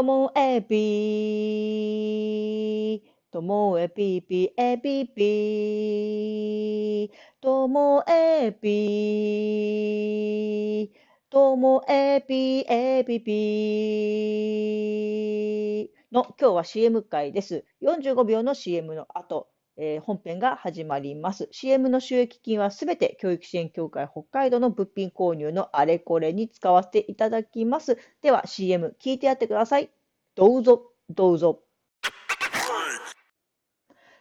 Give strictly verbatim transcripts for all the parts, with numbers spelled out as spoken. ともえびともえびびえびびともえびともえびえびびの今日は シーエム 回です。よんじゅうごびょうの シーエム の後、えー、本編が始まります。 シーエム の収益金はすべて教育支援協会北海道の物品購入のあれこれに使わせていただきます。では シーエム 聞いてやってください。どうぞどうぞ。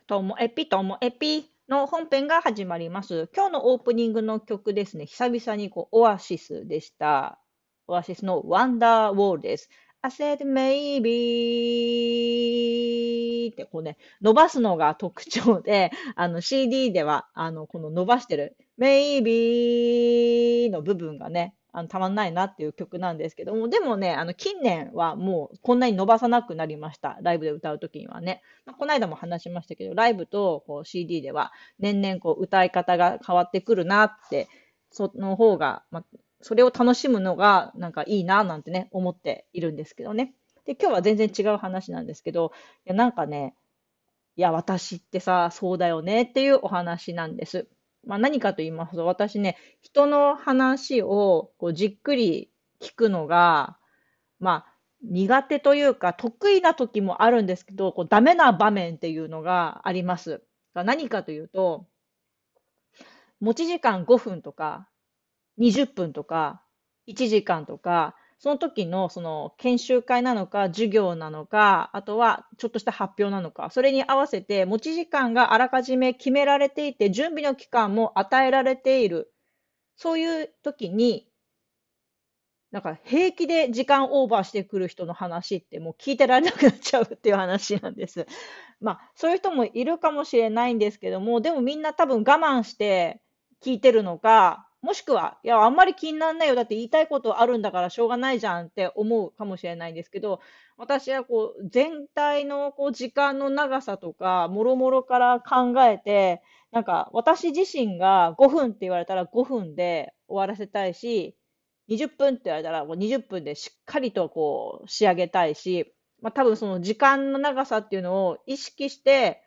ともえぴともえぴの本編が始まります。今日のオープニングの曲ですね、久々にこうオアシスでした。オアシスのワンダーウォールです。I said maybe ってこうね、伸ばすのが特徴で、あの シーディー ではあのこの伸ばしてる maybe の部分がね、あのたまんないなっていう曲なんですけども、でもね、あの近年はもうこんなに伸ばさなくなりました。ライブで歌うときにはね、まあ、この間も話しましたけど、ライブとこう シーディー では年々こう歌い方が変わってくるなって、その方が、まあそれを楽しむのがなんかいいななんてね思っているんですけどね。で今日は全然違う話なんですけど、いやなんかね、いや私ってさそうだよねっていうお話なんです。まあ、何かと言いますと、私ね人の話をこうじっくり聞くのがまあ苦手というか得意な時もあるんですけど、こうダメな場面っていうのがあります。何かというと、持ち時間ごふんとかにじゅっぷんとかいちじかんとか、その時のその研修会なのか授業なのか、あとはちょっとした発表なのか、それに合わせて持ち時間があらかじめ決められていて、準備の期間も与えられている。そういう時になんか平気で時間オーバーしてくる人の話ってもう聞いてられなくなっちゃうっていう話なんです。まあそういう人もいるかもしれないんですけども、でもみんな多分我慢して聞いてるのか、もしくは、いや、あんまり気にならないよ。だって言いたいことあるんだからしょうがないじゃんって思うかもしれないんですけど、私はこう、全体のこう時間の長さとか、もろもろから考えて、なんか私自身がごふんって言われたらごふんで終わらせたいし、にじゅっぷんって言われたらにじゅっぷんでしっかりとこう仕上げたいし、まあ多分その時間の長さっていうのを意識して、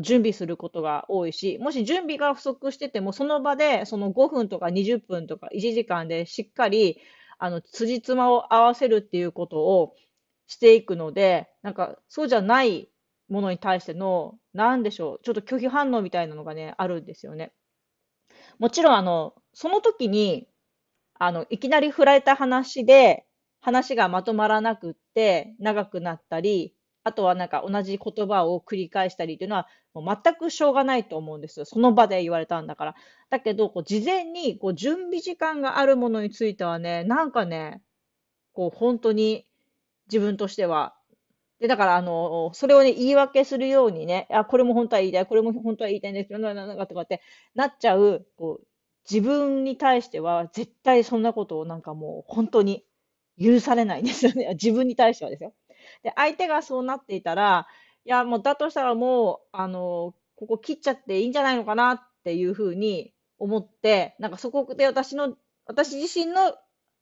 準備することが多いし、もし準備が不足してても、その場でそのごふんとかにじゅっぷんとかいちじかんでしっかり、あの、辻褄を合わせるっていうことをしていくので、なんか、そうじゃないものに対しての、なんでしょう、ちょっと拒否反応みたいなのがね、あるんですよね。もちろん、あの、その時に、あの、いきなり振られた話で、話がまとまらなくって、長くなったり、あとはなんか同じ言葉を繰り返したりというのはもう全くしょうがないと思うんですよ。その場で言われたんだから。だけど、こう事前にこう準備時間があるものについてはね、なんかね、こう本当に自分としては。で、だからあの、それをね、言い訳するようにね、あ、これも本当は言いたい、これも本当は言いたいんですけど、なんかとかってなっちゃう、こう自分に対しては絶対そんなことをなんかもう本当に許されないんですよね。自分に対してはですよ。で相手がそうなっていたら、いやもうだとしたらもうあのここ切っちゃっていいんじゃないのかなっていうふうに思って、なんかそこで私の私自身の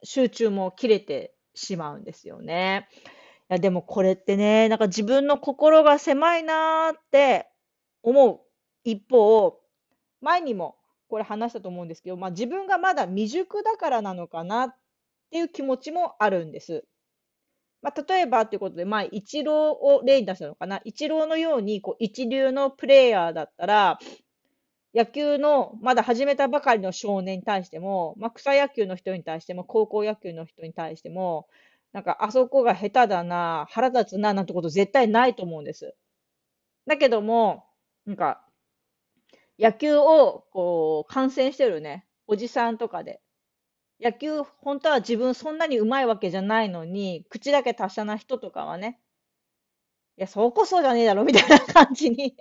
集中も切れてしまうんですよね。いやでもこれってね、なんか自分の心が狭いなって思う一方、前にもこれ話したと思うんですけど、まあ、自分がまだ未熟だからなのかなっていう気持ちもあるんです。まあ、例えばということで、まあ、イチローを例に出したのかな。イチローのようにこう一流のプレイヤーだったら、野球のまだ始めたばかりの少年に対しても、まあ、草野球の人に対しても、高校野球の人に対しても、なんかあそこが下手だな、腹立つな、なんてこと絶対ないと思うんです。だけども、なんか野球をこう観戦してるね、おじさんとかで、野球、本当は自分そんなに上手いわけじゃないのに、口だけ達者な人とかはね、いや、そこそうじゃねえだろ、みたいな感じに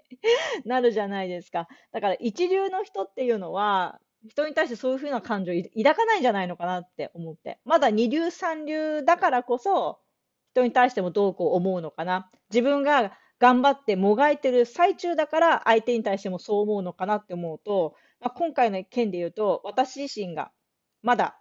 なるじゃないですか。だから一流の人っていうのは、人に対してそういうふうな感情を抱かないんじゃないのかなって思って。まだ二流三流だからこそ、人に対してもどうこう思うのかな。自分が頑張ってもがいてる最中だから、相手に対してもそう思うのかなって思うと、まあ、今回の件で言うと、私自身がまだ、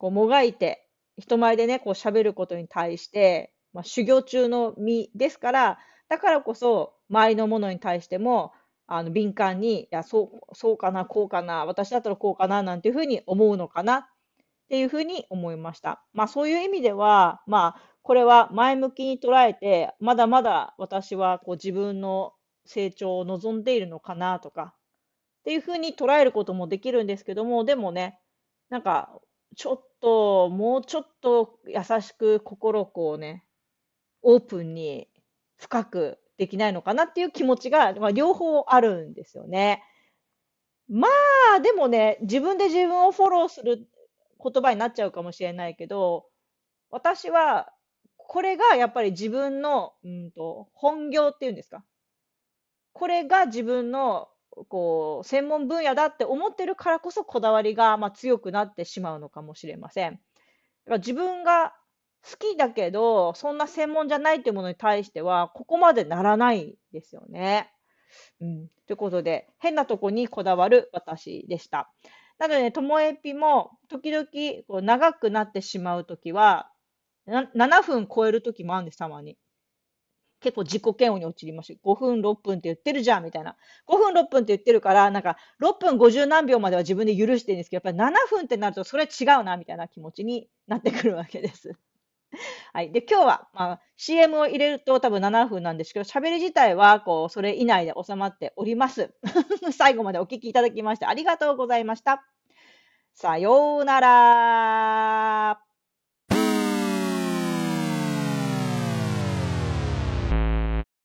こうもがいて人前でねこう喋ることに対してまあ、修行中の身ですから、だからこそ周りのものに対してもあの敏感に、いや、そうそうかな、こうかな、私だったらこうかな、なんていうふうに思うのかなっていうふうに思いました。まあ、そういう意味では、まあ、これは前向きに捉えて、まだまだ私はこう自分の成長を望んでいるのかなとかっていうふうに捉えることもできるんですけども、でもね、なんかちょっともうちょっと優しく心をこうね、オープンに深くできないのかなっていう気持ちが、まあ、両方あるんですよね。まあでもね、自分で自分をフォローする言葉になっちゃうかもしれないけど、私はこれがやっぱり自分の、うんと、本業っていうんですか、これが自分のこう専門分野だって思ってるからこそ、こだわりがまあ強くなってしまうのかもしれません。だから自分が好きだけどそんな専門じゃないってものに対してはここまでならないですよね。うん、ということで、変なとこにこだわる私でした。なのでね、ともえぴも時々こう長くなってしまうときはなななふん超えるときもあるんです、たまに。結構自己嫌悪に陥りました。ごふんろっぷんって言ってるじゃんみたいな。ごふんろっぷんって言ってるから、なんかろっぷんごじゅう何秒までは自分で許してるんですけど、やっぱりななふんってなるとそれ違うなみたいな気持ちになってくるわけです。はい、で今日は、まあ、シーエム を入れると多分ななふんなんですけど、喋り自体はこうそれ以内で収まっております。最後までお聞きいただきましてありがとうございました。さようなら。